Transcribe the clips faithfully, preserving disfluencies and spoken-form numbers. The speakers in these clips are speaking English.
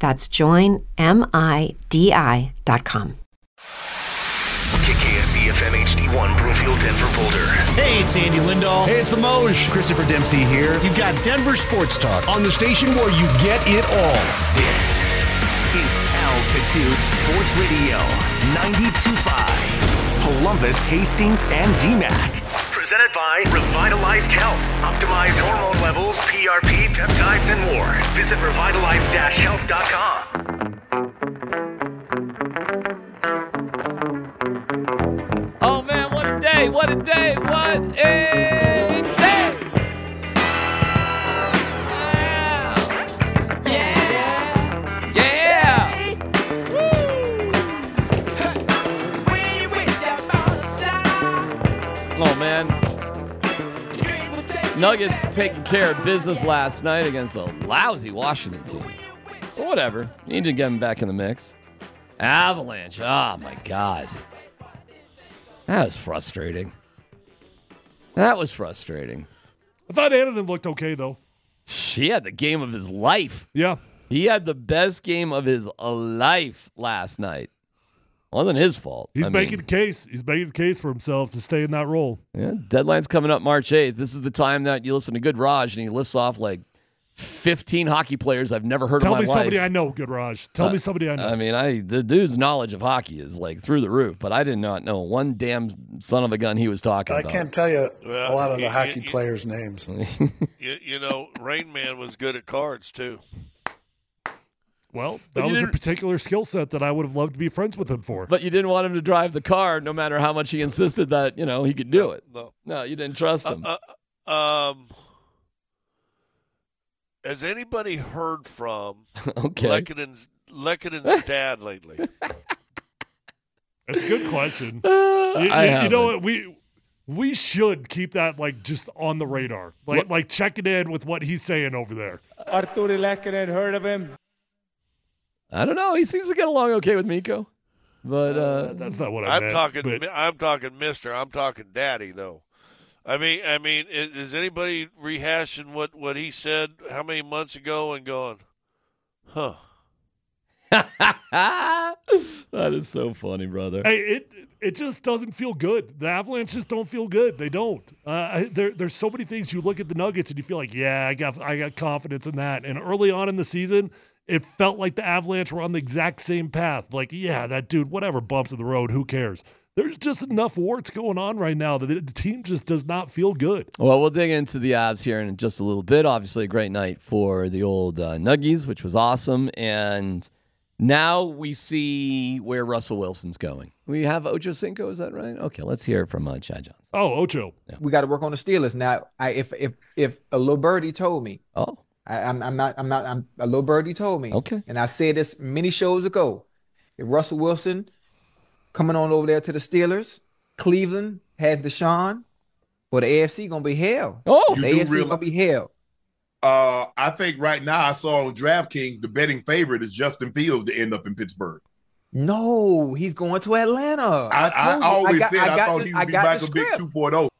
That's join midi dot com. K K S E F M H D one, Broomfield, Denver, Boulder. Hey, it's Andy Lindahl. Hey, it's the Moj. Christopher Dempsey here. You've got Denver Sports Talk on the station where you get it all. This is Altitude Sports Radio, ninety-two point five. Columbus, Hastings, and D MAC. Presented by Revitalized Health. Optimize hormone levels, P R P, peptides, and more. Visit revitalized dash health dot com. What a day, what a day! Wow! Yeah! Yeah! Woo! Come on, man. Nuggets taking care of business last night against a lousy Washington team. But whatever. Need to get them back in the mix. Avalanche. Oh, my God. That was frustrating. That was frustrating. I thought Anaheim looked okay, though. He had the game of his life. Yeah. He had the best game of his life last night. Wasn't his fault. He's I making mean, a case. He's making a case for himself to stay in that role. Yeah. Deadline's coming up March eighth. This is the time that you listen to Good Raj, and he lists off like fifteen hockey players I've never heard Tell of in my life. Tell me somebody I know, Good Raj. Tell uh, me somebody I know. I mean, I the dude's knowledge of hockey is like through the roof, but I did not know one damn son of a gun he was talking I about. I can't tell you well, a lot of you, the hockey you, players' you, names. you, you know, Rain Man was good at cards, too. Well, that was a particular skill set that I would have loved to be friends with him for. But you didn't want him to drive the car, no matter how much he insisted that, you know, he could do no, it. No. no, you didn't trust him. Uh, uh, um... Has anybody heard from okay. Lehkonen's, Lehkonen's dad lately? That's a good question. Uh, you, I you, you know what? We we should keep that like just on the radar. Like what? like checking in with what he's saying over there. Artturi Lehkonen, heard of him? I don't know. He seems to get along okay with Miko. But uh, uh, that's not what I I'm meant, talking but... I'm talking mister. I'm talking daddy though. I mean, I mean, is, is anybody rehashing what, what he said how many months ago and going, huh? That is so funny, brother. Hey, it it just doesn't feel good. The Avalanche just don't feel good. They don't. Uh, there there's so many things you look at the Nuggets and you feel like, yeah, I got I got confidence in that. And early on in the season, it felt like the Avalanche were on the exact same path. Like, yeah, that dude, whatever, bumps in the road, who cares? There's just enough warts going on right now that the team just does not feel good. Well, we'll dig into the abs here in just a little bit. Obviously, a great night for the old uh, Nuggies, which was awesome. And now we see where Russell Wilson's going. We have Ocho Cinco, is that right? Okay, let's hear from uh, Chad Johnson. Oh, Ocho. Yeah. We got to work on the Steelers now. I, if if if a little birdie told me, oh, I, I'm I'm not I'm not I'm a little birdie told me. Okay, and I said this many shows ago. If Russell Wilson coming on over there to the Steelers, Cleveland had Deshaun, but the A F C gonna be hell. Oh, the A F C realize, gonna be hell. Uh, I think right now I saw on DraftKings the betting favorite is Justin Fields to end up in Pittsburgh. No, he's going to Atlanta. I, I, I always I got, said I, I thought this, he would be Michael Vick two point oh.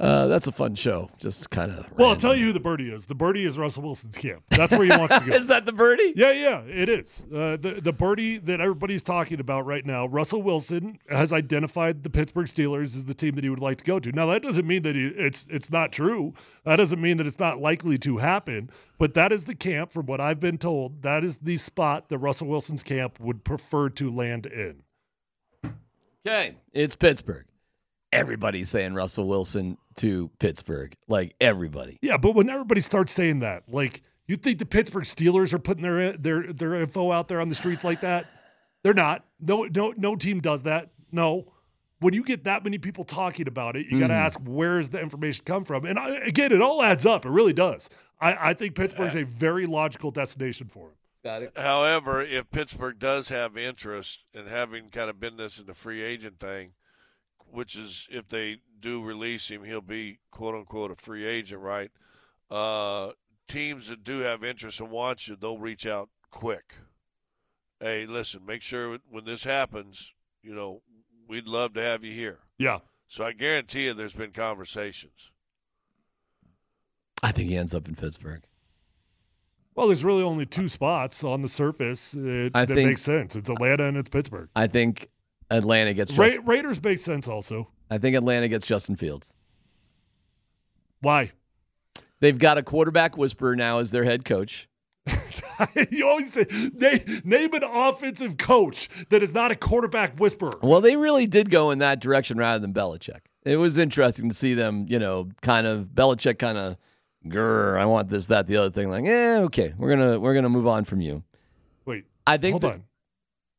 Uh, that's a fun show. Just kind of. Well, I'll tell you who the birdie is. The birdie is Russell Wilson's camp. That's where he wants to go. Is that the birdie? Yeah, yeah, it is. Uh, the the birdie that everybody's talking about right now. Russell Wilson has identified the Pittsburgh Steelers as the team that he would like to go to. Now that doesn't mean that he, it's it's not true. That doesn't mean that it's not likely to happen. But that is the camp, from what I've been told. That is the spot that Russell Wilson's camp would prefer to land in. Okay, it's Pittsburgh. Everybody's saying Russell Wilson to Pittsburgh. Like, everybody. Yeah, but when everybody starts saying that, like, you think the Pittsburgh Steelers are putting their their their info out there on the streets like that? They're not. No, no, no team does that. No. When you get that many people talking about it, you mm-hmm. got to ask, where does the information come from? And I, again, it all adds up. It really does. I, I think Pittsburgh's yeah. a very logical destination for him. Got it. However, if Pittsburgh does have interest in having kind of been this in the free agent thing, which is if they do release him, he'll be, quote, unquote, a free agent, right? Uh, teams that do have interest and want you, they'll reach out quick. Hey, listen, make sure when this happens, you know, we'd love to have you here. Yeah. So I guarantee you there's been conversations. I think he ends up in Pittsburgh. Well, there's really only two spots on the surface it, that think, makes sense. It's Atlanta and it's Pittsburgh. I think Atlanta gets Ra- Justin. Raiders makes sense also. I think Atlanta gets Justin Fields. Why? They've got a quarterback whisperer now as their head coach. You always say, name, name an offensive coach that is not a quarterback whisperer. Well, they really did go in that direction rather than Belichick. It was interesting to see them, you know, kind of, Belichick kind of, grr, I want this, that, the other thing. Like, eh, okay, we're going to we're gonna move on from you. Wait, I think hold the, on.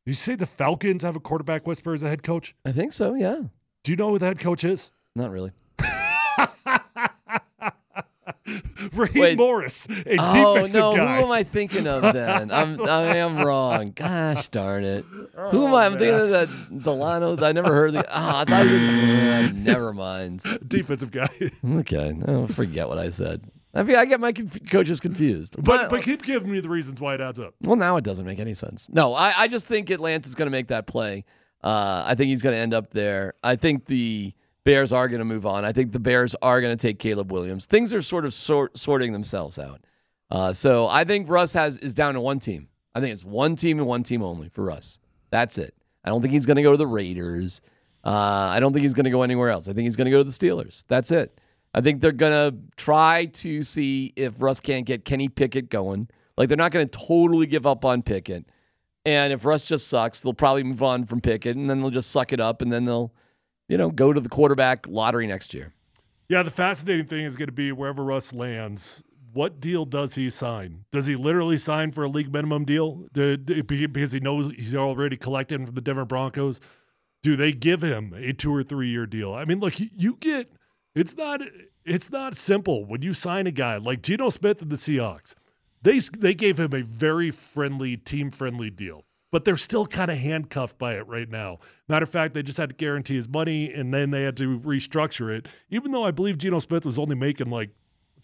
You say the Falcons have a quarterback whisperer as a head coach? I think so, yeah. Do you know who the head coach is? Not really. Raheem Wait. Morris, a oh, defensive no, guy. Who am I thinking of then? I'm, I am wrong. Gosh darn it. Oh, who am I? I'm man. thinking of that Delano. I never heard of the. Oh, I thought he was. Oh, never mind. Defensive guy. Okay. I forget what I said. I mean, I get my conf- coaches confused. But, but, but keep giving me the reasons why it adds up. Well, now it doesn't make any sense. No, I, I just think Atlanta's going to make that play. Uh, I think he's going to end up there. I think the Bears are going to move on. I think the Bears are going to take Caleb Williams. Things are sort of sort, sorting themselves out. Uh, so I think Russ has is down to one team. I think it's one team and one team only for Russ. That's it. I don't think he's going to go to the Raiders. Uh, I don't think he's going to go anywhere else. I think he's going to go to the Steelers. That's it. I think they're going to try to see if Russ can't get Kenny Pickett going. Like, they're not going to totally give up on Pickett. And if Russ just sucks, they'll probably move on from Pickett, and then they'll just suck it up, and then they'll you know, go to the quarterback lottery next year. Yeah, the fascinating thing is going to be wherever Russ lands, what deal does he sign? Does he literally sign for a league minimum deal do, do, because he knows he's already collecting from the Denver Broncos? Do they give him a two- or three-year deal? I mean, look, you get – it's not it's not simple when you sign a guy like Geno Smith and the Seahawks. They, they gave him a very friendly, team-friendly deal. But they're still kind of handcuffed by it right now. Matter of fact, they just had to guarantee his money, and then they had to restructure it. Even though I believe Geno Smith was only making like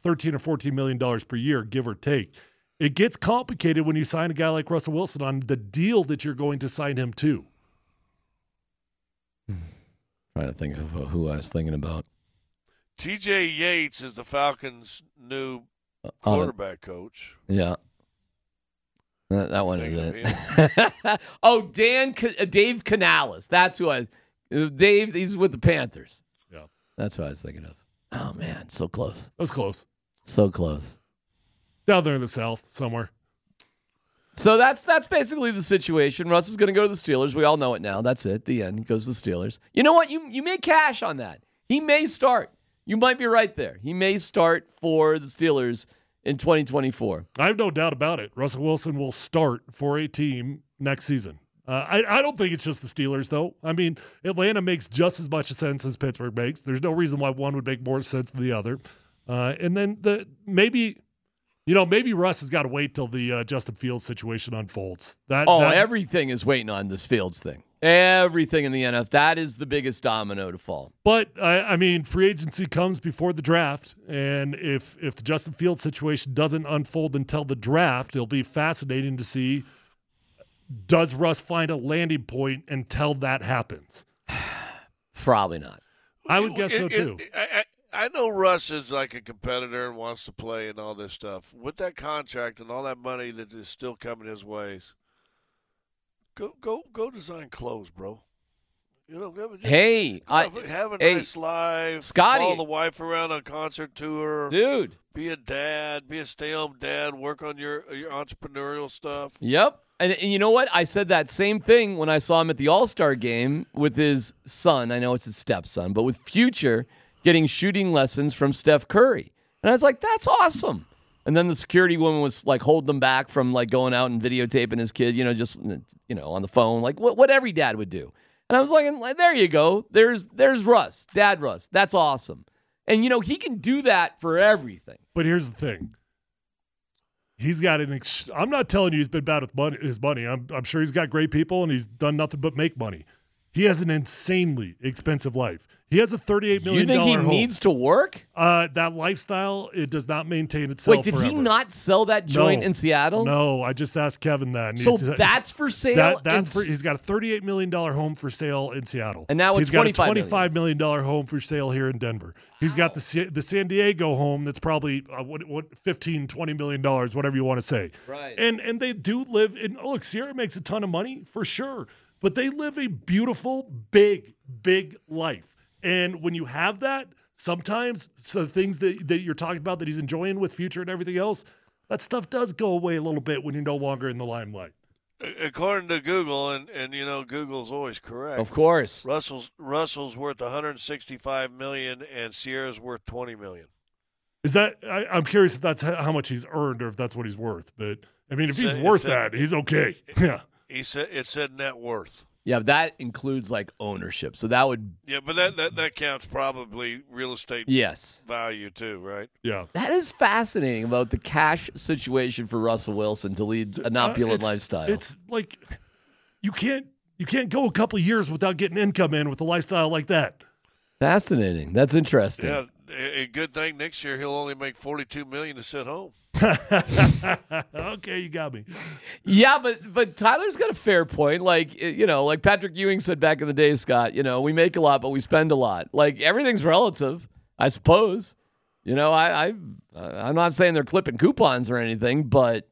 thirteen or fourteen million dollars per year, give or take. It gets complicated when you sign a guy like Russell Wilson on the deal that you're going to sign him to. I'm trying to think of who I was thinking about. T J. Yates is the Falcons' new quarterback uh, coach. Yeah. That, that one is it. oh, Dan, Dave Canales. That's who I was. Dave, he's with the Panthers. Yeah. That's what I was thinking of. Oh, man. So close. That was close. So close. Down there in the South somewhere. So that's that's basically the situation. Russ is going to go to the Steelers. We all know it now. That's it. The end. He goes to the Steelers. You know what? You, you may cash on that. He may start. You might be right there. He may start for the Steelers in twenty twenty-four. I have no doubt about it. Russell Wilson will start for a team next season. Uh, I, I don't think it's just the Steelers, though. I mean, Atlanta makes just as much sense as Pittsburgh makes. There's no reason why one would make more sense than the other. Uh, and then the maybe, you know, maybe Russ has got to wait till the uh, Justin Fields situation unfolds. That, oh, that, everything is waiting on this Fields thing. Everything in the N F L. That is the biggest domino to fall. But, I, I mean, free agency comes before the draft, and if, if the Justin Fields situation doesn't unfold until the draft, it'll be fascinating to see, does Russ find a landing point until that happens? Probably not. I would guess it, so, too. It, I, I know Russ is like a competitor and wants to play and all this stuff. With that contract and all that money that is still coming his ways, Go go go! Design clothes, bro. You know, have a, just, hey, I, have a nice hey, life. Scotty, follow the wife around on concert tour, dude. Be a dad. Be a stay-home dad. Work on your your entrepreneurial stuff. Yep. And, and you know what? I said that same thing when I saw him at the All-Star game with his son. I know it's his stepson, but with Future getting shooting lessons from Steph Curry. And I was like, that's awesome. And then the security woman was like holding them back from like going out and videotaping his kid, you know, just, you know, on the phone, like what, what every dad would do. And I was like, there you go. There's, there's Russ, Dad Russ. That's awesome. And, you know, he can do that for everything. But here's the thing. He's got an ex- I'm not telling you he's been bad with money, his money. I'm, I'm sure he's got great people and he's done nothing but make money. He has an insanely expensive life. He has a thirty-eight million dollars home. You think he home. needs to work? Uh, that lifestyle, it does not maintain itself. Wait, did forever. he not sell that joint no. in Seattle? No, I just asked Kevin that. And so he's, that's for sale? That, that's for, he's got a thirty-eight million dollars home for sale in Seattle. And now it's twenty-five million dollars. He's got a twenty-five million dollars home for sale here in Denver. Wow. He's got the the San Diego home that's probably uh, what, what fifteen, twenty million dollars, whatever you want to say. Right. And, and they do live in, oh, look, Sierra makes a ton of money for sure. But they live a beautiful, big, big life. And when you have that, sometimes the things that, that you're talking about that he's enjoying with Future and everything else, that stuff does go away a little bit when you're no longer in the limelight. According to Google, and, and you know, Google's always correct. Of course. Russell's Russell's worth one hundred sixty-five million dollars and Sierra's worth twenty million dollars. Is that, I, I'm curious if that's how much he's earned or if that's what he's worth. But, I mean, if he's it's worth it's that, it's he's okay. It's yeah. He said it said net worth. Yeah, that includes like ownership. So that would Yeah, but that, that, that counts probably real estate yes. value too, right? Yeah. That is fascinating about the cash situation for Russell Wilson to lead an opulent uh, it's, lifestyle. It's like you can't you can't go a couple of years without getting income in with a lifestyle like that. Fascinating. That's interesting. Yeah, a good thing next year he'll only make forty-two million dollars to sit home. Okay, you got me. Yeah, but but Tyler's got a fair point. Like, you know, like Patrick Ewing said back in the day, Scott, you know, we make a lot, but we spend a lot. Like, everything's relative, I suppose. You know, I, I I'm not saying they're clipping coupons or anything, but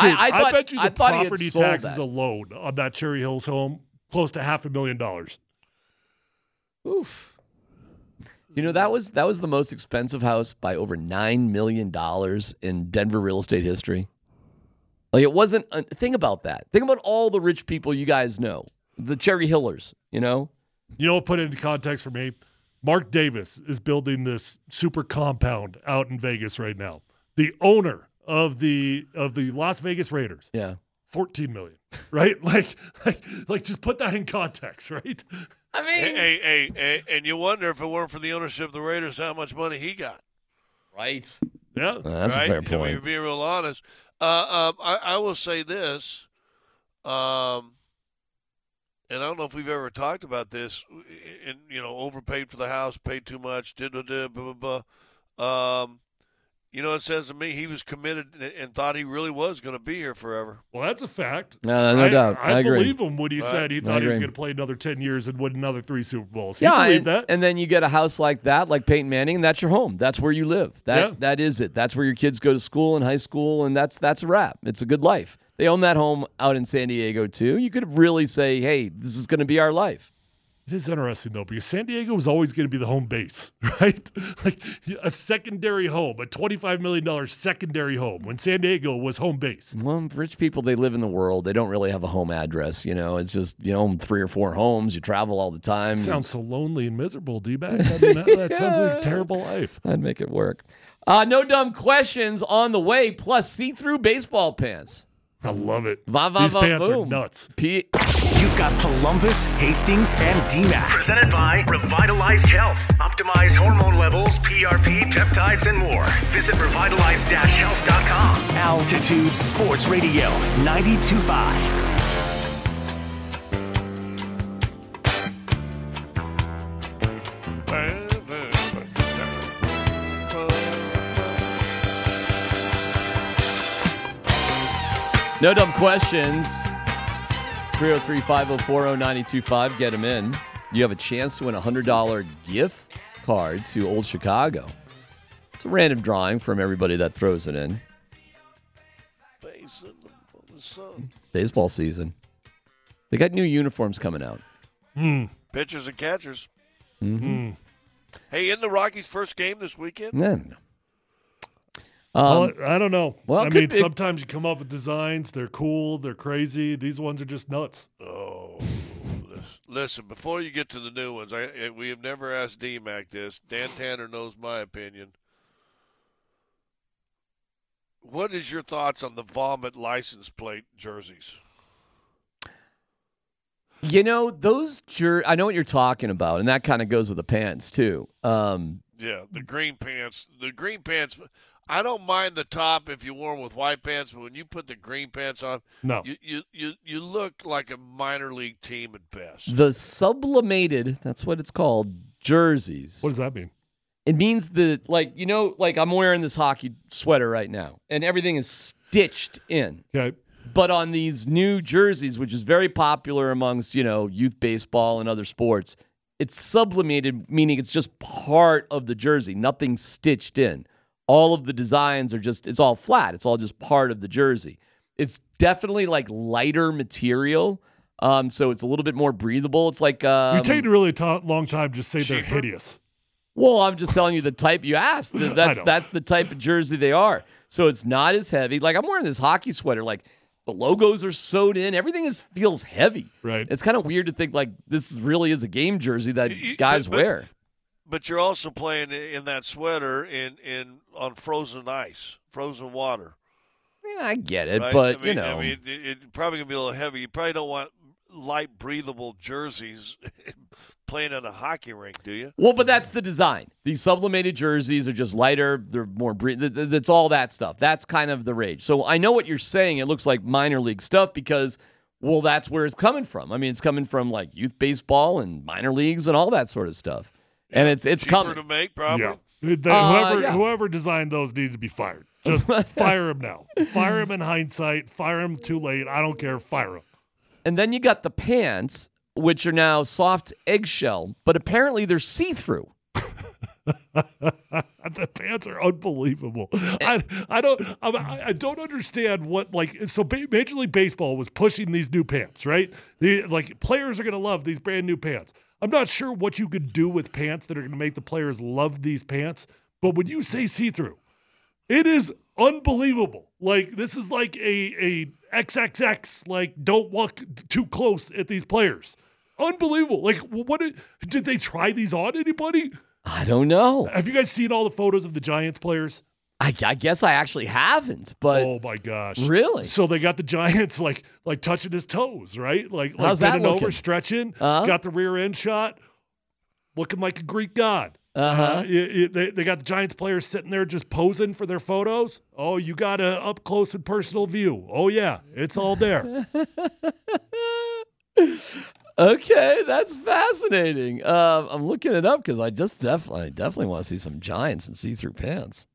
Dude, I, I, thought, I bet you the I property taxes alone on that Cherry Hills home close to half a million dollars. Oof. You know, that was that was the most expensive house by over nine million dollars in Denver real estate history. Like, it wasn't a, think about that. Think about all the rich people you guys know, the Cherry Hillers, you know? You know, put it into context for me, Mark Davis is building this super compound out in Vegas right now. The owner of the of the Las Vegas Raiders. Yeah. fourteen million dollars, right? like, like, like, just put that in context, right? I mean, hey, hey, hey, hey, and you wonder if it weren't for the ownership of the Raiders, how much money he got, right? Yeah, well, that's right? a fair point. I mean, to be real honest, uh, um, I, I will say this, um, and I don't know if we've ever talked about this. And you know, overpaid for the house, paid too much, did da blah blah blah. Um, you know, it says to me he was committed and thought he really was going to be here forever. Well, that's a fact. No, no, no doubt. I, I, I believe him when he right. said he thought he was going to play another ten years and win another three Super Bowls. He yeah, believed and, that. And then you get a house like that, like Peyton Manning, and that's your home. That's where you live. That yeah. That is it. That's where your kids go to school and high school, and that's that's a wrap. It's a good life. They own that home out in San Diego, too. You could really say, hey, this is going to be our life. It is interesting, though, because San Diego was always going to be the home base, right? Like a secondary home, a twenty-five million dollars secondary home when San Diego was home base. Well, rich people, they live in the world. They don't really have a home address. You know, it's just, you know, three or four homes. You travel all the time. It sounds so lonely and miserable, D-back. I mean, that, that yeah. sounds like a terrible life. I'd make it work. Uh, no dumb questions on the way, plus see-through baseball pants. I love it. Va, va, These va, pants boom. are nuts. P- You've got Columbus, Hastings, and D MAC. Presented by Revitalized Health. Optimize hormone levels, P R P, peptides, and more. Visit revitalized dash health dot com. Altitude Sports Radio, ninety-two point five. No dumb questions. three oh three, five oh four, oh nine two five. Get them in. You have a chance to win a one hundred dollars gift card to Old Chicago. It's a random drawing from everybody that throws it in. Baseball season. They got new uniforms coming out. Mm. Pitchers and catchers. Mm-hmm. Mm. Hey, in the Rockies' first game this weekend? Yeah. Um, well, I don't know. Well, I mean, be. sometimes you come up with designs. They're cool. They're crazy. These ones are just nuts. Oh, listen, before you get to the new ones, I, I we have never asked D-Mac this. Dan Tanner knows my opinion. What is your thoughts on the vomit license plate jerseys? You know, those jer- – I know what you're talking about, and that kind of goes with the pants too. Um, yeah, the green pants. The green pants – I don't mind the top if you wore them with white pants, but when you put the green pants on, no. you, you, you, you look like a minor league team at best. The sublimated, that's what it's called, jerseys. What does that mean? It means the, like, you know, like I'm wearing this hockey sweater right now, and everything is stitched in. Okay. But on these new jerseys, which is very popular amongst, you know, youth baseball and other sports, it's sublimated, meaning it's just part of the jersey, nothing stitched in. All of the designs are just, it's all flat. It's all just part of the jersey. It's definitely like lighter material. Um, so it's a little bit more breathable. It's like. Um, you take a really t- long time to say cheaper. They're hideous. Well, I'm just telling you the type you asked. That's that's the type of jersey they are. So it's not as heavy. Like I'm wearing this hockey sweater. Like the logos are sewed in. Everything is feels heavy. Right. It's kind of weird to think like this really is a game jersey that you, guys but, wear. But you're also playing in that sweater in, in on frozen ice, frozen water. Yeah, I get it, right? but, I mean, you know. I mean, it, it's probably going to be a little heavy. You probably don't want light, breathable jerseys playing on a hockey rink, do you? Well, but that's the design. These sublimated jerseys are just lighter. They're more breathable. That's all that stuff. That's kind of the rage. So I know what you're saying. It looks like minor league stuff because, well, that's where it's coming from. I mean, it's coming from, like, youth baseball and minor leagues and all that sort of stuff. And it's it's cheaper coming to make, probably. Yeah. They, uh, whoever yeah. whoever designed those needed to be fired. Just fire them now. Fire them in hindsight. Fire them too late. I don't care. Fire them. And then you got the pants, which are now soft eggshell, but apparently they're see-through. The pants are unbelievable. I I don't I, I don't understand what like so. Major League Baseball was pushing these new pants, right? The like players are gonna love these brand new pants. I'm not sure what you could do with pants that are going to make the players love these pants, but when you say see-through, it is unbelievable. Like, this is like a, a X X X, like, don't walk too close at these players. Unbelievable. Like, what did, did they try these on, anybody? I don't know. Have you guys seen all the photos of the Giants players? I, I guess I actually haven't, but oh my gosh, really? So they got the Giants like like touching his toes, right? Like, like bending over, stretching, uh-huh. got the rear end shot, looking like a Greek god. Uh-huh. Uh, it, it, they, they got the Giants players sitting there just posing for their photos. Oh, you got a up close and personal view. Oh yeah, it's all there. Okay, that's fascinating. Uh, I'm looking it up because I just definitely definitely want to see some Giants in see-through pants.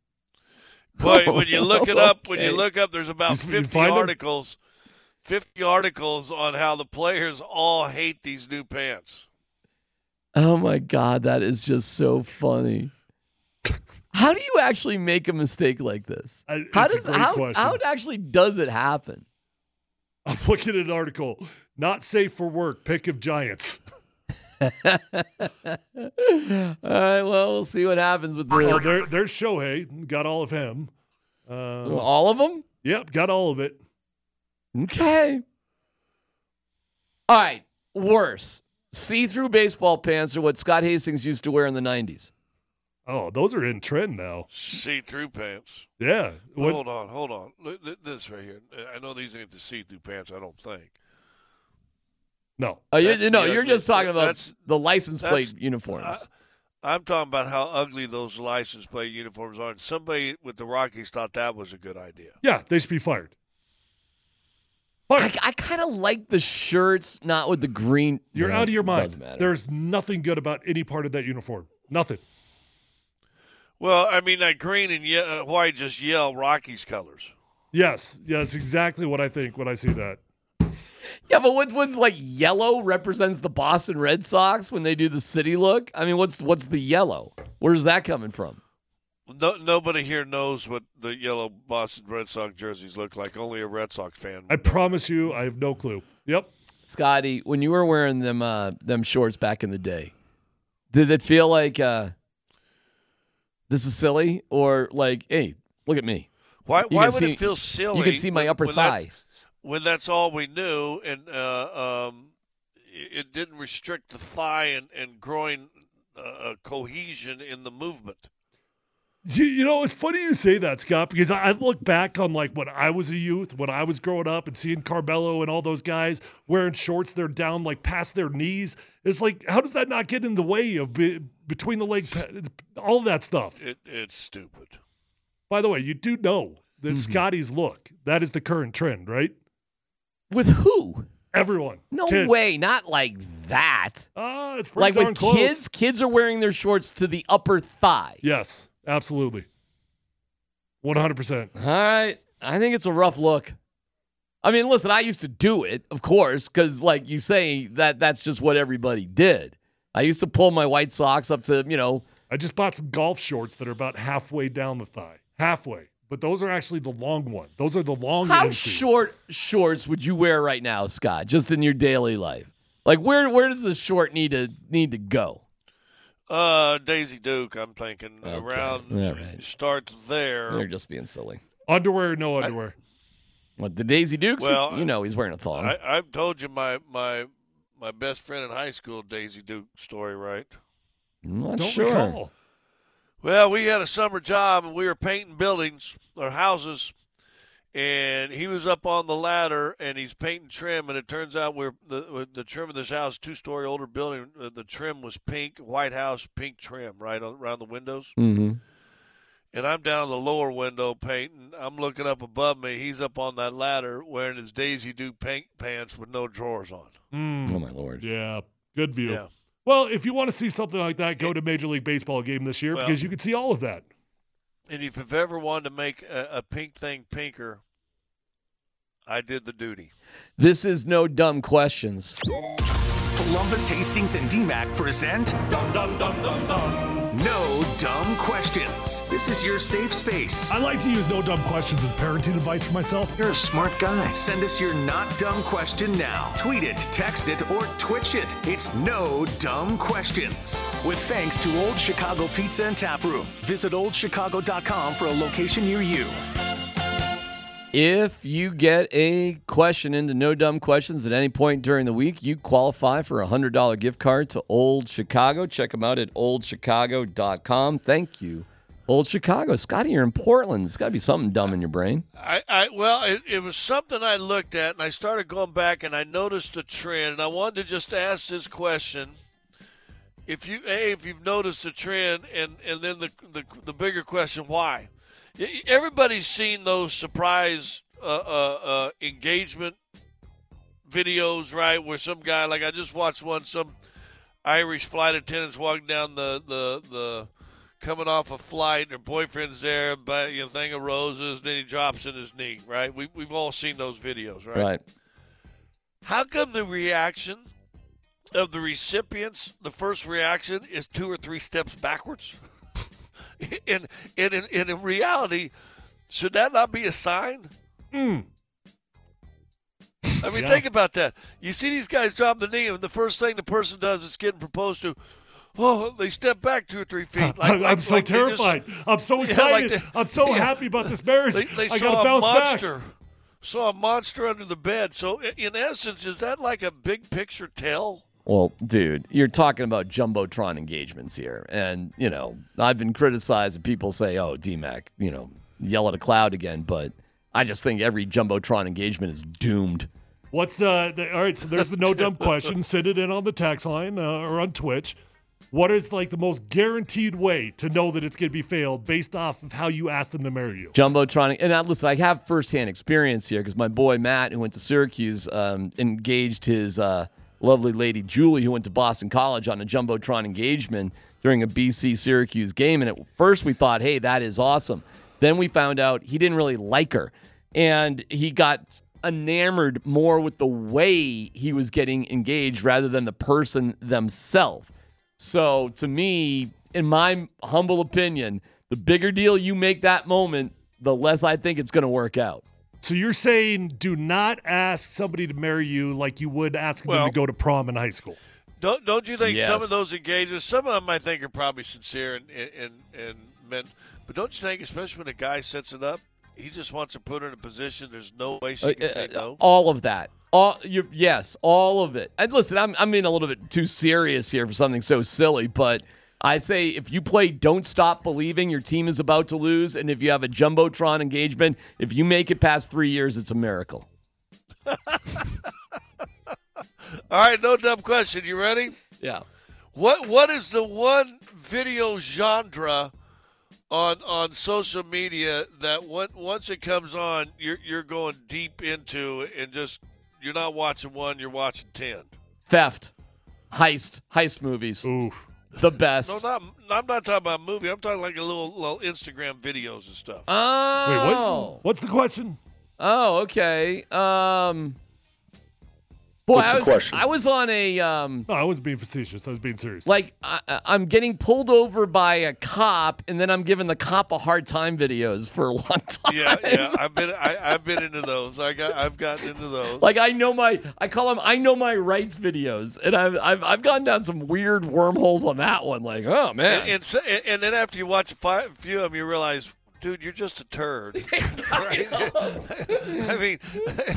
But when you look it up, okay. when you look up, there's about fifty articles, fifty articles on how the players all hate these new pants. Oh my God, that is just so funny. How do you actually make a mistake like this? I, how does how, how actually does it happen? I'm looking at an article. Not safe for work. Pick of Giants. All right, well, we'll see what happens with the. Well, there, there's Shohei. Got all of him. Uh, all of them? Yep, got all of it. Okay. All right, worse. See-through baseball pants are what Scott Hastings used to wear in the nineties. Oh, those are in trend now. See-through pants. Yeah. What? Hold on, hold on. Look at this right here. I know these ain't the see-through pants, I don't think. No, oh, you're, no, you're just talking about the license plate uniforms. I, I'm talking about how ugly those license plate uniforms are. And somebody with the Rockies thought that was a good idea. Yeah, they should be fired. fired. I, I kind of like the shirts, not with the green. You're yeah, out of your mind. Doesn't matter. There's nothing good about any part of that uniform. Nothing. Well, I mean, that green and ye- uh, white just yell Rockies colors. Yes, yes, exactly what I think when I see that. Yeah, but what, what's like yellow represents the Boston Red Sox when they do the city look? I mean, what's what's the yellow? Where's that coming from? No, nobody here knows what the yellow Boston Red Sox jerseys look like. Only a Red Sox fan. I promise you, I have no clue. Yep. Scotty, when you were wearing them uh, them shorts back in the day, did it feel like uh, this is silly or like, hey, look at me? Why? Why would see, it feel silly? You can see my when, upper when thigh. That, when that's all we knew, and uh, um, it didn't restrict the thigh and, and groin uh, cohesion in the movement. You know, it's funny you say that, Scott, because I look back on, like, when I was a youth, when I was growing up and seeing Carmelo and all those guys wearing shorts, they're down, like, past their knees. It's like, how does that not get in the way of be- between the leg, pa- all that stuff? It, it's stupid. By the way, you do know that mm-hmm. Scotty's look, that is the current trend, right? With who? Everyone. No kids. Way. Not like that. Uh, it's pretty like darn with close. Kids, kids are wearing their shorts to the upper thigh. Yes. Absolutely. one hundred percent. All right. I think it's a rough look. I mean, listen, I used to do it, of course, because like you say, that that's just what everybody did. I used to pull my white socks up to, you know. I just bought some golf shorts that are about halfway down the thigh. Halfway. But those are actually the long ones. Those are the long ones. How short shorts would you wear right now, Scott, just in your daily life? Like, where where does the short need to need to go? Uh, Daisy Duke, I'm thinking okay. around right. starts there. They're just being silly. Underwear, no underwear. I, what the Daisy Dukes? Well, you I, know he's wearing a thong. I, I've told you my my my best friend in high school Daisy Duke story, right? I'm not Don't sure. Recall. Well, we had a summer job and we were painting buildings or houses, and he was up on the ladder and he's painting trim, and it turns out we're the the trim of this house, two story older building. The trim was pink, white house, pink trim, right around the windows. Mm-hmm. And I'm down the lower window painting. I'm looking up above me. He's up on that ladder wearing his Daisy Duke pink pants with no drawers on. Mm. Oh my Lord! Yeah, good view. Yeah. Well, if you want to see something like that, go to Major League Baseball game this year well, because you can see all of that. And if you've ever wanted to make a, a pink thing pinker. I did the duty. This is No Dumb Questions. Columbus, Hastings, and D MAC present Dumb, Dumb, Dumb, Dumb, Dumb. No Dumb Questions. This is your safe space. I like to use No Dumb Questions as parenting advice for myself. You're a smart guy. Send us your not dumb question now. Tweet it, text it, or Twitch it. It's No Dumb Questions. With thanks to Old Chicago Pizza and Tap Room. Visit old chicago dot com for a location near you. If you get a question into No Dumb Questions at any point during the week, you qualify for a one hundred dollars gift card to Old Chicago. Check them out at old chicago dot com. Thank you, Old Chicago. Scotty, you're in Portland. There's got to be something dumb in your brain. I, I Well, it, it was something I looked at, and I started going back, and I noticed a trend. And I wanted to just ask this question. If you, A, if you've noticed a trend, and, and then the, the the bigger question, why? Everybody's seen those surprise uh, uh, uh, engagement videos, right, where some guy, like I just watched one, some Irish flight attendants walking down the, the, the coming off a flight, and her boyfriend's there, but you know, thing of roses, then he drops in his knee, right? We, we've all seen those videos, right? Right. How come the reaction of the recipients, the first reaction is two or three steps backwards? And, and, and in reality, should that not be a sign? Mm. I mean, yeah. Think about that. You see these guys drop the knee, and the first thing the person does is getting proposed to. Oh, they step back two or three feet. Like, I'm like, so like terrified. Just, I'm so excited. Yeah, like they, I'm so yeah, happy about this marriage. They, they I got to bounce monster, back. Saw a monster under the bed. So, in essence, is that like a big picture tell? Well, dude, you're talking about Jumbotron engagements here. And, you know, I've been criticized and people say, oh, D MAC, you know, yell at a cloud again. But I just think every Jumbotron engagement is doomed. What's uh, the, all right, so there's the no dumb question. Send it in on the text line uh, or on Twitch. What is, like, the most guaranteed way to know that it's going to be failed based off of how you asked them to marry you? Jumbotron. And, I, listen, I have firsthand experience here because my boy Matt, who went to Syracuse, um, engaged his uh, – lovely lady Julie, who went to Boston College, on a Jumbotron engagement during a B C Syracuse game. And at first we thought, hey, that is awesome. Then we found out he didn't really like her. And he got enamored more with the way he was getting engaged rather than the person themselves. So to me, in my humble opinion, the bigger deal you make that moment, the less I think it's going to work out. So you're saying do not ask somebody to marry you like you would ask well, them to go to prom in high school. Don't don't you think yes. some of those engagements, some of them I think are probably sincere and, and, and meant, but don't you think, especially when a guy sets it up, He just wants to put her in a position. There's no way she can uh, say no. All of that. All you, yes, all of it. And listen, I'm I'm being a little bit too serious here for something so silly, but I say if you play Don't Stop Believing, your team is about to lose, and if you have a Jumbotron engagement, if you make it past three years, it's a miracle. All right, no dumb question. You ready? Yeah. What What is the one video genre on on social media that what, once it comes on, you're you're going deep into and just you're not watching one, you're watching ten? Theft, heist, heist movies. Oof. The best. No, not, I'm not talking about a movie. I'm talking like a little, little Instagram videos and stuff. Oh. Wait, what? What's the question? Oh, okay. Um, boy, What's I the was question? I was on a. Um, no, I wasn't being facetious. I was being serious. Like I, I'm getting pulled over by a cop, and then I'm giving the cop a hard time videos for a long time. Yeah, yeah. I've been I, I've been into those. I got I've gotten into those. Like I know my I call them I know my rights videos, and I've I've I've gone down some weird wormholes on that one. Like oh man, and and, so, and then after you watch a few of them, you realize, dude, you're just a turd. Right? I mean,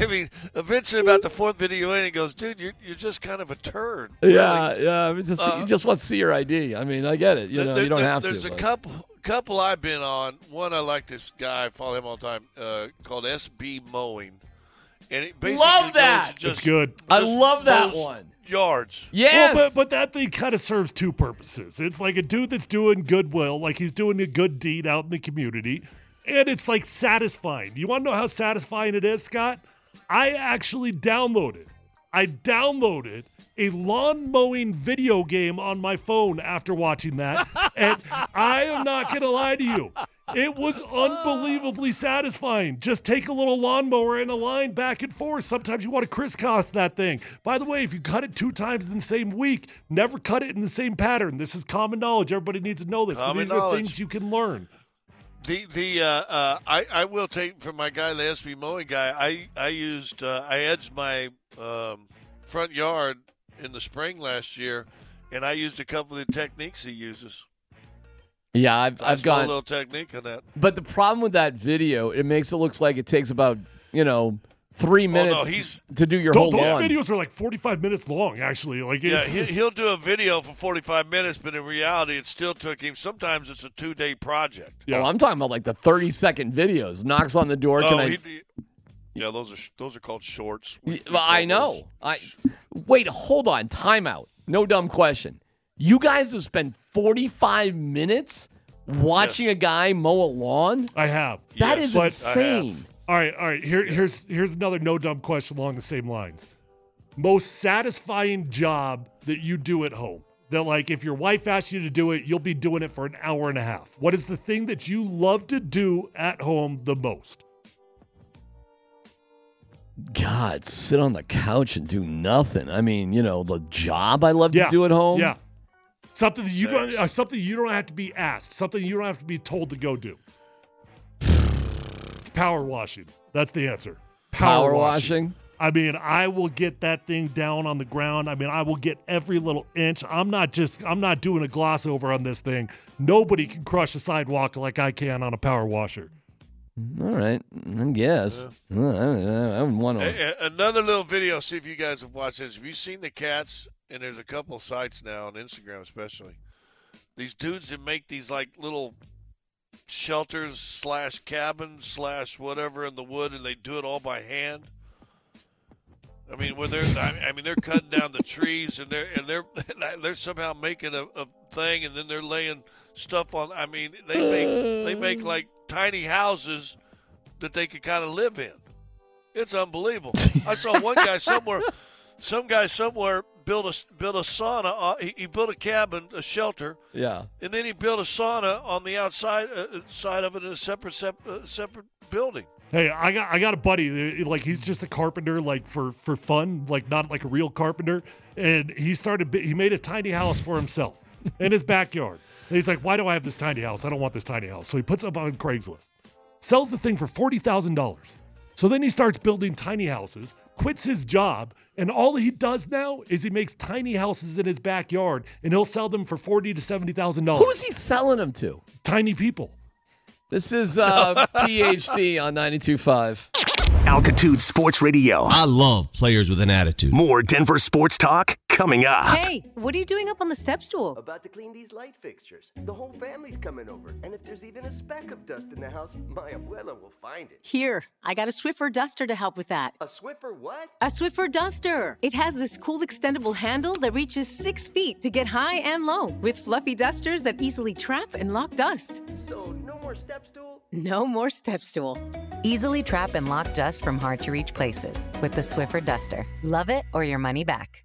I mean, eventually about the fourth video in, he goes, dude, you're you're just kind of a turd. Really. Yeah, yeah. I mean, just uh, you just want to see your I D. I mean, I get it. You there, know, there, you don't there, have there's to. There's a but. couple couple I've been on. One, I like this guy. I follow him all the time. Uh, called S B Mowing, and it basically love that. Just, it's good. Just I love that one. Yards. Yes. Well, but, but that thing kind of serves two purposes. It's like a dude that's doing goodwill, like he's doing a good deed out in the community, and it's like satisfying. You want to know how satisfying it is, Scott? I actually downloaded. I downloaded a lawn mowing video game on my phone after watching that, and I am not going to lie to you. It was unbelievably satisfying. Just take a little lawnmower and a line back and forth. Sometimes you want to crisscross that thing. By the way, if you cut it two times in the same week, never cut it in the same pattern. This is common knowledge. Everybody needs to know this. But these knowledge. are things you can learn. The the uh, uh, I I will take from my guy, the S B Mowing guy. I I used uh, I edged my um, front yard in the spring last year, and I used a couple of the techniques he uses. Yeah, I've I've got a little technique on that. But the problem with that video, it makes it looks like it takes about you know three minutes oh, no, to, to do your whole lawn. Those videos are like forty-five minutes long, actually. Like yeah, he, he'll do a video for forty-five minutes, but in reality, it still took him. Sometimes it's a two-day project. Yeah, oh, I'm talking about like the thirty-second videos. Knocks on the door. Can oh, I? He, he, yeah, those are those are called shorts. We, well, I know. I wait. Hold on. Time out. No dumb question. You guys have spent forty-five minutes watching yes. a guy mow a lawn? I have. That yes, is insane. All right, all right. Here, yeah. Here's here's another no dumb question along the same lines. Most satisfying job that you do at home. That like if your wife asks you to do it, you'll be doing it for an hour and a half. What is the thing that you love to do at home the most? God, sit on the couch and do nothing. I mean, you know, the job I love yeah. to do at home. Yeah. Something that you don't, uh, something you don't have to be asked. Something you don't have to be told to go do. It's power washing. That's the answer. Power, power washing. washing. I mean, I will get that thing down on the ground. I mean, I will get every little inch. I'm not just. I'm not doing a gloss over on this thing. Nobody can crush a sidewalk like I can on a power washer. All right, I guess. Uh, I, I, I want to. Another little video. See if you guys have watched this. Have you seen the cats? And there's a couple of sites now on Instagram, especially these dudes that make these like little shelters slash cabins slash whatever in the wood, and they do it all by hand. I mean, when they're I mean they're cutting down the trees, and they're and they're they're somehow making a, a thing, and then they're laying stuff on. I mean, they make they make like tiny houses that they could kind of live in. It's unbelievable. I saw one guy somewhere, some guy somewhere. Built a built a sauna. Uh, he, he built a cabin, a shelter. Yeah. And then he built a sauna on the outside uh, side of it in a separate sep- uh, separate building. Hey, I got I got a buddy. Like he's just a carpenter, like for, for fun, like not like a real carpenter. And he started. He made a tiny house for himself in his backyard. And he's like, why do I have this tiny house? I don't want this tiny house. So he puts it up on Craigslist, sells the thing for forty thousand dollars. So then he starts building tiny houses, quits his job, and all he does now is he makes tiny houses in his backyard, and he'll sell them for forty thousand dollars to seventy thousand dollars. Who is he selling them to? Tiny people. This is uh, P H D on ninety-two point five. Altitude Sports Radio. I love players with an attitude. More Denver sports talk coming up. Hey, what are you doing up on the step stool? About to clean these light fixtures. The whole family's coming over. And if there's even a speck of dust in the house, my abuela will find it. Here, I got a Swiffer Duster to help with that. A Swiffer what? A Swiffer Duster. It has this cool extendable handle that reaches six feet to get high and low, with fluffy dusters that easily trap and lock dust. So no more step stool? No more step stool. Easily trap and lock dust from hard-to-reach places with the Swiffer Duster. Love it or your money back.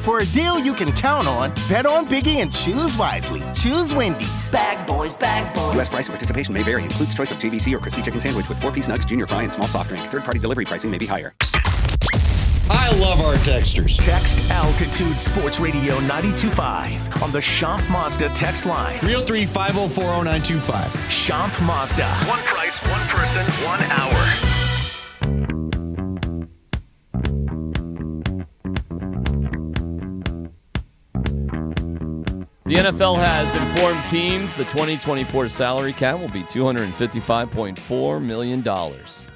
For a deal you can count on, bet on Biggie and choose wisely. Choose Wendy's. Bag boys, bag boys. U S price and participation may vary. Includes choice of J V C or crispy chicken sandwich with four-piece nugs, junior fry, and small soft drink. Third-party delivery pricing may be higher. I love our texters. Text Altitude Sports Radio ninety-two point five on the Shomp Mazda text line. three oh three, five oh four, oh nine two five. Shomp Mazda. One price, one person, one hour. The N F L has informed teams the twenty twenty-four salary cap will be two hundred fifty-five point four million dollars.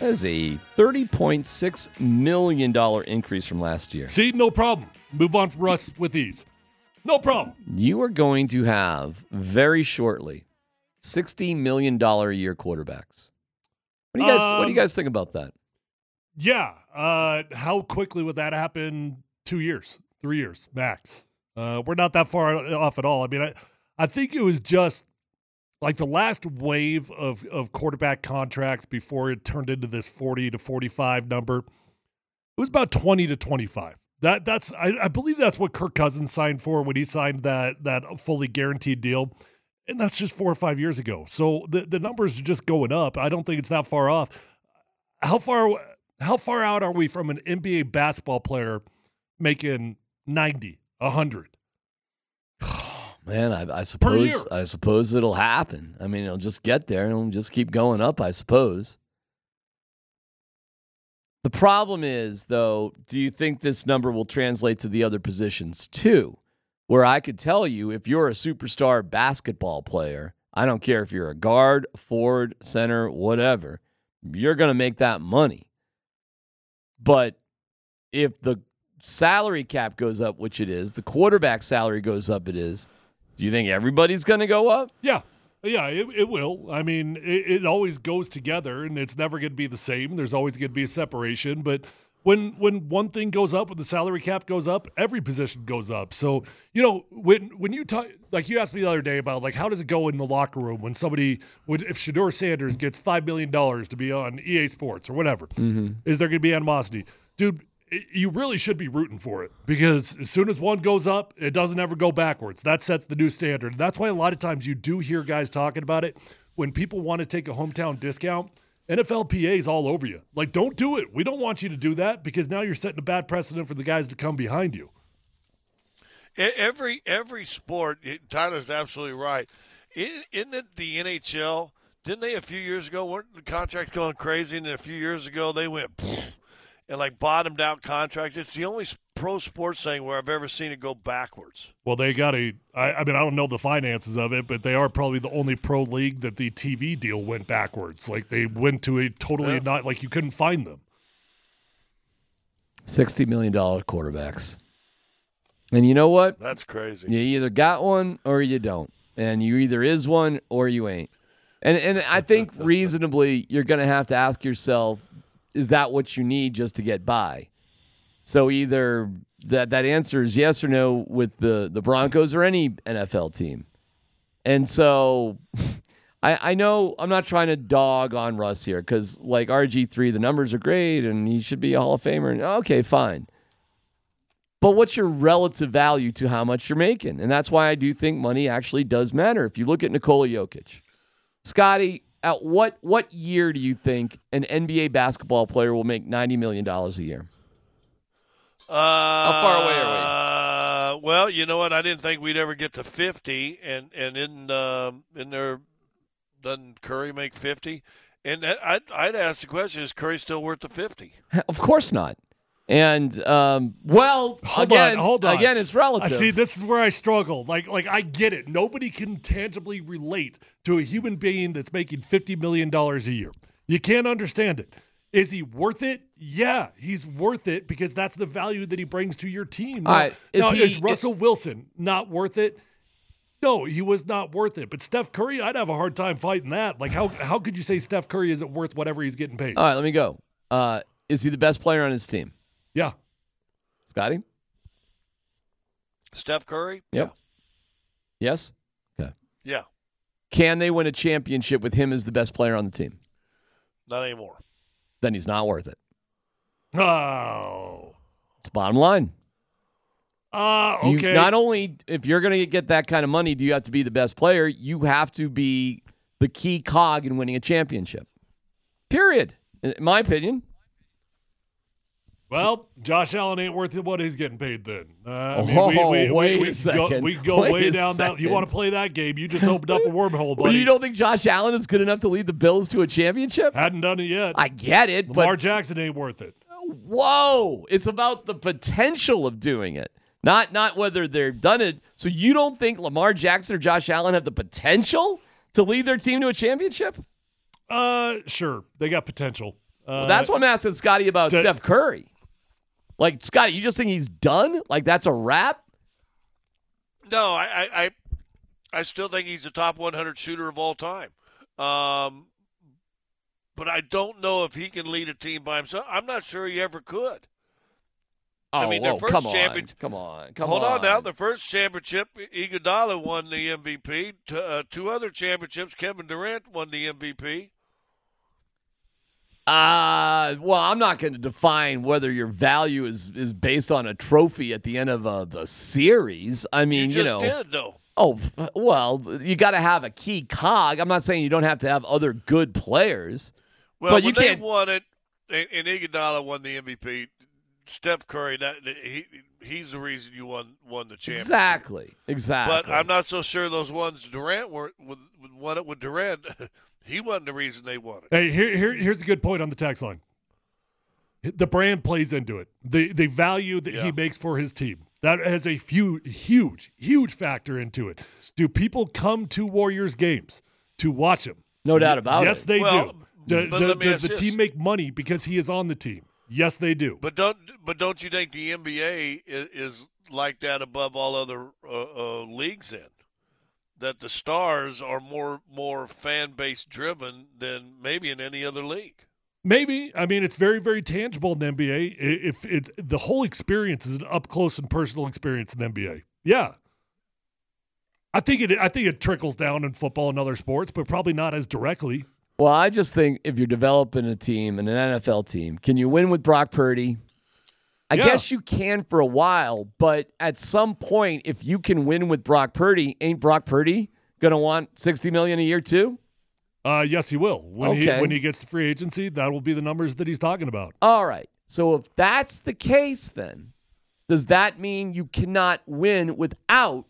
That is a thirty point six million dollars increase from last year. See, no problem. Move on from Russ with ease. No problem. You are going to have, very shortly, sixty million dollars a year quarterbacks. What do you guys, um, what do you guys think about that? Yeah. Uh, how quickly would that happen? Two years, three years, max. Uh, we're not that far off at all. I mean, I, I think it was just like the last wave of, of quarterback contracts before it turned into this forty to forty-five number. It was about twenty to twenty-five. That that's I, I believe that's what Kirk Cousins signed for when he signed that that fully guaranteed deal, and that's just four or five years ago. So the the numbers are just going up. I don't think it's that far off. How far how far out are we from an N B A basketball player making ninety? A hundred. Oh, man, I, I suppose I suppose it'll happen. I mean, it'll just get there and it'll just keep going up, I suppose. The problem is, though, do you think this number will translate to the other positions too? Where I could tell you, if you're a superstar basketball player, I don't care if you're a guard, forward, center, whatever, you're going to make that money. But if the salary cap goes up, which it is, the quarterback salary goes up, it is, do you think everybody's going to go up? Yeah. Yeah, it, it will. I mean, it, it always goes together, and it's never going to be the same. There's always going to be a separation. But when when one thing goes up, when the salary cap goes up, every position goes up. So, you know, when when you talk, like you asked me the other day about, like, how does it go in the locker room when somebody, would, if Shedeur Sanders gets five million dollars to be on E A Sports or whatever, mm-hmm. is there going to be animosity? Dude, you really should be rooting for it, because as soon as one goes up, it doesn't ever go backwards. That sets the new standard. That's why a lot of times you do hear guys talking about it when people want to take a hometown discount. N F L P A is all over you. Like, don't do it. We don't want you to do that, because now you're setting a bad precedent for the guys to come behind you. Every every sport, Tyler's absolutely right. Isn't it the N H L? Didn't they a few years ago, weren't the contracts going crazy? And a few years ago, they went and like bottomed out contracts. It's the only pro sports thing where I've ever seen it go backwards. Well, they got a, I, I mean, I don't know the finances of it, but they are probably the only pro league that the T V deal went backwards. Like, they went to a totally yeah. not, like, you couldn't find them. sixty million dollars quarterbacks. And you know what? That's crazy. You either got one or you don't. And you either is one or you ain't. And and I think reasonably you're going to have to ask yourself, is that what you need just to get by? So either that that answer is yes or no with the, the Broncos or any N F L team. And so I, I know I'm not trying to dog on Russ here, because like R G three, the numbers are great and he should be a Hall of Famer. And okay, fine. But what's your relative value to how much you're making? And that's why I do think money actually does matter. If you look at Nikola Jokic, Scotty, at what what year do you think an N B A basketball player will make ninety million dollars a year? Uh, How far away are we? well, you know what? I didn't think we'd ever get to fifty, and and in um, in there, doesn't Curry make fifty? And I'd I'd ask the question: is Curry still worth the fifty? Of course not. And um, well, hold again, on, hold on. Again, it's relative. I see. This is where I struggle. Like, like I get it. Nobody can tangibly relate to a human being that's making fifty million dollars a year. You can't understand it. Is he worth it? Yeah, he's worth it because that's the value that he brings to your team. Now, All right. is, now, he, is Russell is, Wilson not worth it? No, he was not worth it. But Steph Curry, I'd have a hard time fighting that. Like, how how could you say Steph Curry isn't worth whatever he's getting paid? All right, let me go. Uh, is he the best player on his team? Yeah. Scotty? Steph Curry? Yep. Yeah. Yes? Okay. Yeah. Can they win a championship with him as the best player on the team? Not anymore. Then he's not worth it. Oh. It's bottom line. Uh, okay. You, not only, if you're going to get that kind of money, do you have to be the best player, you have to be the key cog in winning a championship. Period. In my opinion. Well, Josh Allen ain't worth what he's getting paid then. Uh, I mean, oh, we, we, wait we, we a second. Go, we go wait way down that. You want to play that game? You just opened up a wormhole, buddy. Well, you don't think Josh Allen is good enough to lead the Bills to a championship? Hadn't done it yet. I get it. Lamar but, Jackson ain't worth it. Whoa. It's about the potential of doing it, not not whether they've done it. So you don't think Lamar Jackson or Josh Allen have the potential to lead their team to a championship? Uh, Sure. They got potential. Uh, well, that's what I'm asking Scotty about to, Steph Curry. Like, Scott, you just think he's done? Like, that's a wrap? No, I I, I still think he's the top one hundred shooter of all time. Um, but I don't know if he can lead a team by himself. I'm not sure he ever could. Oh, I mean, whoa, their first come champion, on, come on, come hold on. Hold on now. The first championship, Iguodala won the M V P. T- uh, two other championships, Kevin Durant won the M V P. Uh, well, I'm not going to define whether your value is, is based on a trophy at the end of uh, the series. I mean, you, just you know, did, though. Oh, well, you got to have a key cog. I'm not saying you don't have to have other good players. Well, but you when can't... they won it, and Iguodala won the M V P. Steph Curry, that, he he's the reason you won won the championship. Exactly, exactly. But I'm not so sure those ones Durant were won it with Durant. He wasn't the reason they won it. Hey, here, here, here's a good point on the tax line. The brand plays into it. The the value that yeah. he makes for his team. That has a few, huge, huge factor into it. Do people come to Warriors games to watch him? No doubt about yes, it. Yes, they well, do. do, do does the this. team make money because he is on the team? Yes, they do. But don't but don't you think the N B A is, is like that above all other uh, uh, leagues in? That the stars are more more fan-base driven than maybe in any other league. Maybe. I mean, it's very, very tangible in the N B A. If it, the whole experience is an up-close and personal experience in the N B A. Yeah. I think it I think it trickles down in football and other sports, but probably not as directly. Well, I just think if you're developing a team and an N F L team, can you win with Brock Purdy? I yeah. guess you can for a while, but at some point, if you can win with Brock Purdy, ain't Brock Purdy gonna want sixty million a year too? Uh, yes, he will. When okay. he when he gets to free agency, that will be the numbers that he's talking about. All right. So if that's the case, then does that mean you cannot win without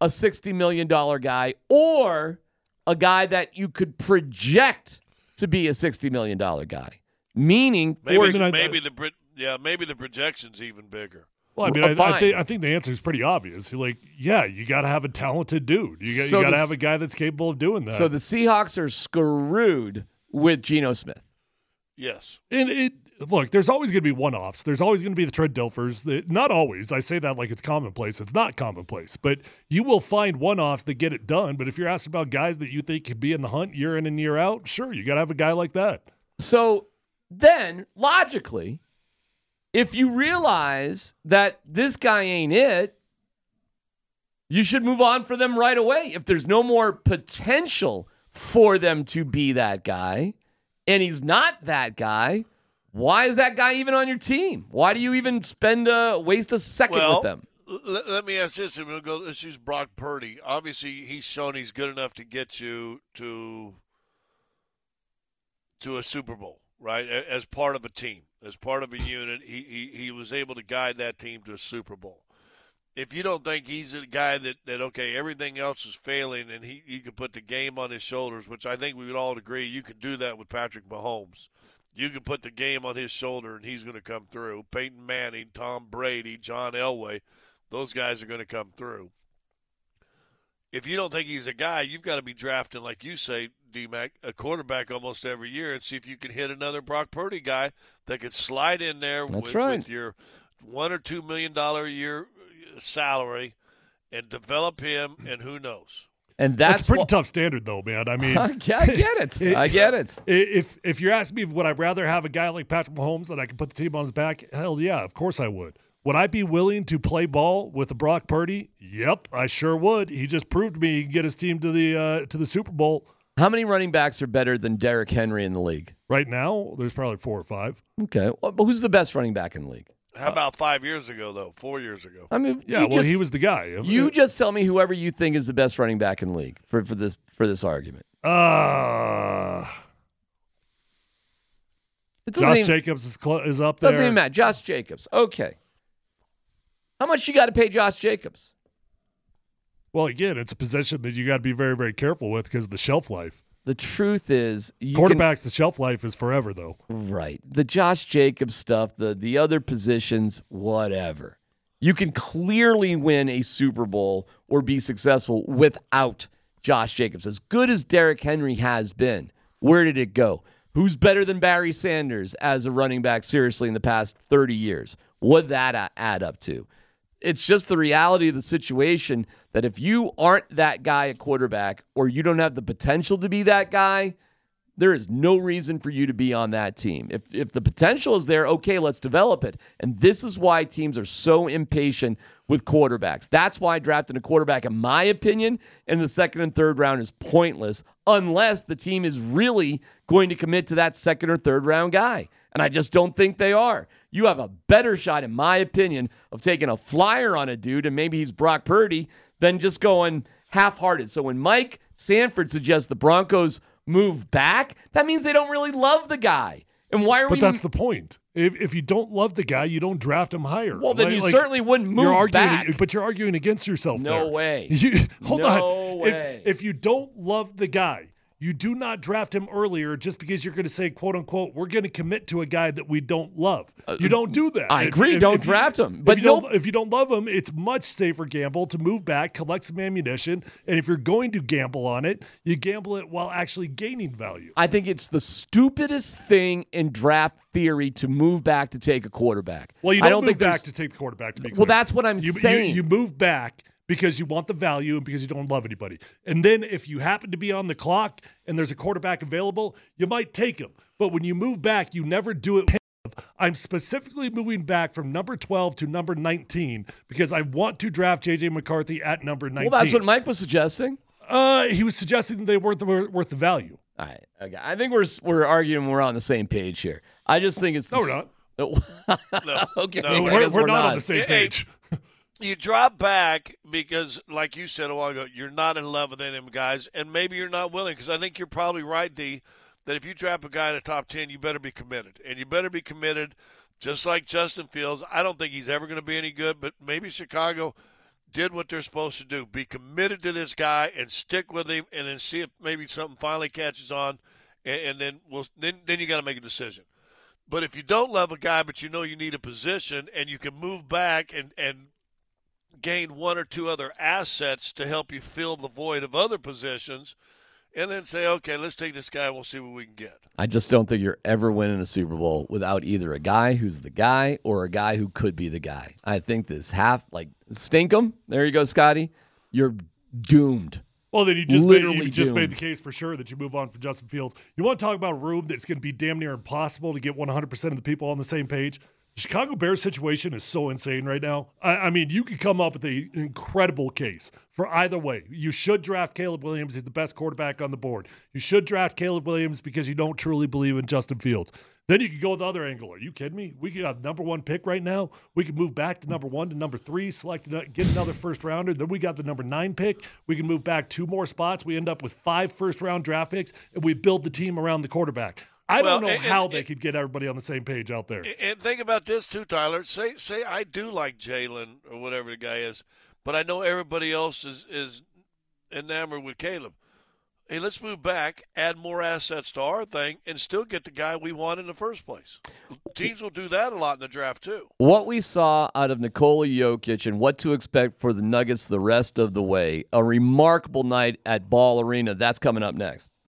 a sixty million dollar guy or a guy that you could project to be a sixty million dollar guy? Meaning, maybe for, maybe the Brit. Yeah, maybe the projection's even bigger. Well, I mean, I, I, th- I think the answer is pretty obvious. Like, yeah, you got to have a talented dude. You got so you got to have a guy that's capable of doing that. So the Seahawks are screwed with Geno Smith. Yes. And it look, there's always going to be one-offs. There's always going to be the Trent Dilfers. That, not always. I say that like it's commonplace. It's not commonplace. But you will find one-offs that get it done. But if you're asking about guys that you think could be in the hunt year in and year out, sure, you got to have a guy like that. So then, logically... if you realize that this guy ain't it, you should move on for them right away. If there's no more potential for them to be that guy, and he's not that guy, why is that guy even on your team? Why do you even spend a waste a second well, with them? L- let me ask this, and we'll go. Let's use Brock Purdy. Obviously, he's shown he's good enough to get you to to a Super Bowl, right? As part of a team. As part of a unit, he, he he was able to guide that team to a Super Bowl. if you don't think he's a guy that, that okay, everything else is failing and he you can put the game on his shoulders, which I think we would all agree you can do that with Patrick Mahomes. You can put the game on his shoulder and he's going to come through. Peyton Manning, Tom Brady, John Elway, those guys are going to come through. If you don't think he's a guy, you've got to be drafting, like you say, D-Mac, a quarterback almost every year and see if you can hit another Brock Purdy guy that could slide in there with, right. with your one or two million dollar a year salary and develop him, and who knows. And that's, that's a pretty wh- tough standard, though, man. I mean, I get it. it. I get it. If if you're asking me, would I rather have a guy like Patrick Mahomes that I can put the team on his back? Hell yeah, of course I would. Would I be willing to play ball with a Brock Purdy? Yep, I sure would. He just proved me he can get his team to the uh, to the Super Bowl. How many running backs are better than Derrick Henry in the league? Right now, there's probably four or five. Okay, well, but who's the best running back in the league? How about five years ago, though? Four years ago. I mean, yeah. Well, just, he was the guy. You just tell me whoever you think is the best running back in the league for, for this for this argument. Uh Josh even, Jacobs is cl- is up there. Doesn't even matter. Josh Jacobs. Okay. How much you got to pay Josh Jacobs? Well, again, it's a position that you got to be very, very careful with because of the shelf life. The truth is, you quarterbacks, can, the shelf life is forever, though. Right. The Josh Jacobs stuff, the, the other positions, whatever. You can clearly win a Super Bowl or be successful without Josh Jacobs. As good as Derrick Henry has been, where did it go? Who's better than Barry Sanders as a running back, seriously, in the past thirty years? What'd that add up to? It's just the reality of the situation that if you aren't that guy at quarterback or you don't have the potential to be that guy, there is no reason for you to be on that team. If if the potential is there, okay, let's develop it. And this is why teams are so impatient with quarterbacks. That's why drafting a quarterback, in my opinion, in the second and third round is pointless unless the team is really going to commit to that second or third round guy. And I just don't think they are. You have a better shot, in my opinion, of taking a flyer on a dude, and maybe he's Brock Purdy, than just going half-hearted. So when Mike Sanford suggests the Broncos move back, that means they don't really love the guy. And why are but we... But that's m- the point. If if you don't love the guy, you don't draft him higher. Well, then like, you like, certainly wouldn't move you're arguing, back. But you're arguing against yourself no there. No way. You, hold no on. No way. If, if you don't love the guy, you do not draft him earlier just because you're going to say, quote, unquote, we're going to commit to a guy that we don't love. You don't do that. I agree. If, if, don't if draft you, him. But if you, nope. if you don't love him, it's much safer gamble to move back, collect some ammunition. And if you're going to gamble on it, you gamble it while actually gaining value. I think it's the stupidest thing in draft theory to move back to take a quarterback. Well, you don't, I don't move think back there's... to take the quarterback. To be clear. Well, that's what I'm you, saying. You, you move back because you want the value and because you don't love anybody. And then if you happen to be on the clock and there's a quarterback available, you might take him. But when you move back, you never do it. I'm specifically moving back from number twelve to number nineteen because I want to draft J J McCarthy at number nineteen. Well, that's what Mike was suggesting. Uh, he was suggesting that they weren't the, worth the value. All right. Okay. I think we're we're arguing we're on the same page here. I just think it's... No, the, we're not. No. no. Okay. No, we're, we're, we're not on the same page. Hey, you drop back because, like you said a while ago, you're not in love with any of them guys, and maybe you're not willing, because I think you're probably right, D, that if you draft a guy in the top ten, you better be committed. And you better be committed just like Justin Fields. I don't think he's ever going to be any good, but maybe Chicago did what they're supposed to do. Be committed to this guy and stick with him, and then see if maybe something finally catches on, and, and then we'll then, then you got to make a decision. But if you don't love a guy, but you know you need a position, and you can move back and, and – gain one or two other assets to help you fill the void of other positions, and then say, okay, let's take this guy and we'll see what we can get. I just don't think you're ever winning a Super Bowl without either a guy who's the guy or a guy who could be the guy. I think this half, like, stink him. There you go, Scotty. You're doomed. Well, then you just made, you just made the case for sure that you move on from Justin Fields. You want to talk about a room that's going to be damn near impossible to get one hundred percent of the people on the same page? Chicago Bears situation is so insane right now. I, I mean, you could come up with a, an incredible case for either way. You should draft Caleb Williams. He's the best quarterback on the board. You should draft Caleb Williams because you don't truly believe in Justin Fields. Then you could go with the other angle. Are you kidding me? We could have number one pick right now. We could move back to number one to number three, select, get another first rounder. Then we got the number nine pick. We can move back two more spots. We end up with five first round draft picks, and we build the team around the quarterback. I well, don't know and, how and, they and, could get everybody on the same page out there. And think about this too, Tyler. Say say I do like Jalen or whatever the guy is, but I know everybody else is, is enamored with Caleb. Hey, let's move back, add more assets to our thing, and still get the guy we want in the first place. Teams will do that a lot in the draft, too. What we saw out of Nikola Jokic and what to expect for the Nuggets the rest of the way, a remarkable night at Ball Arena. That's coming up next.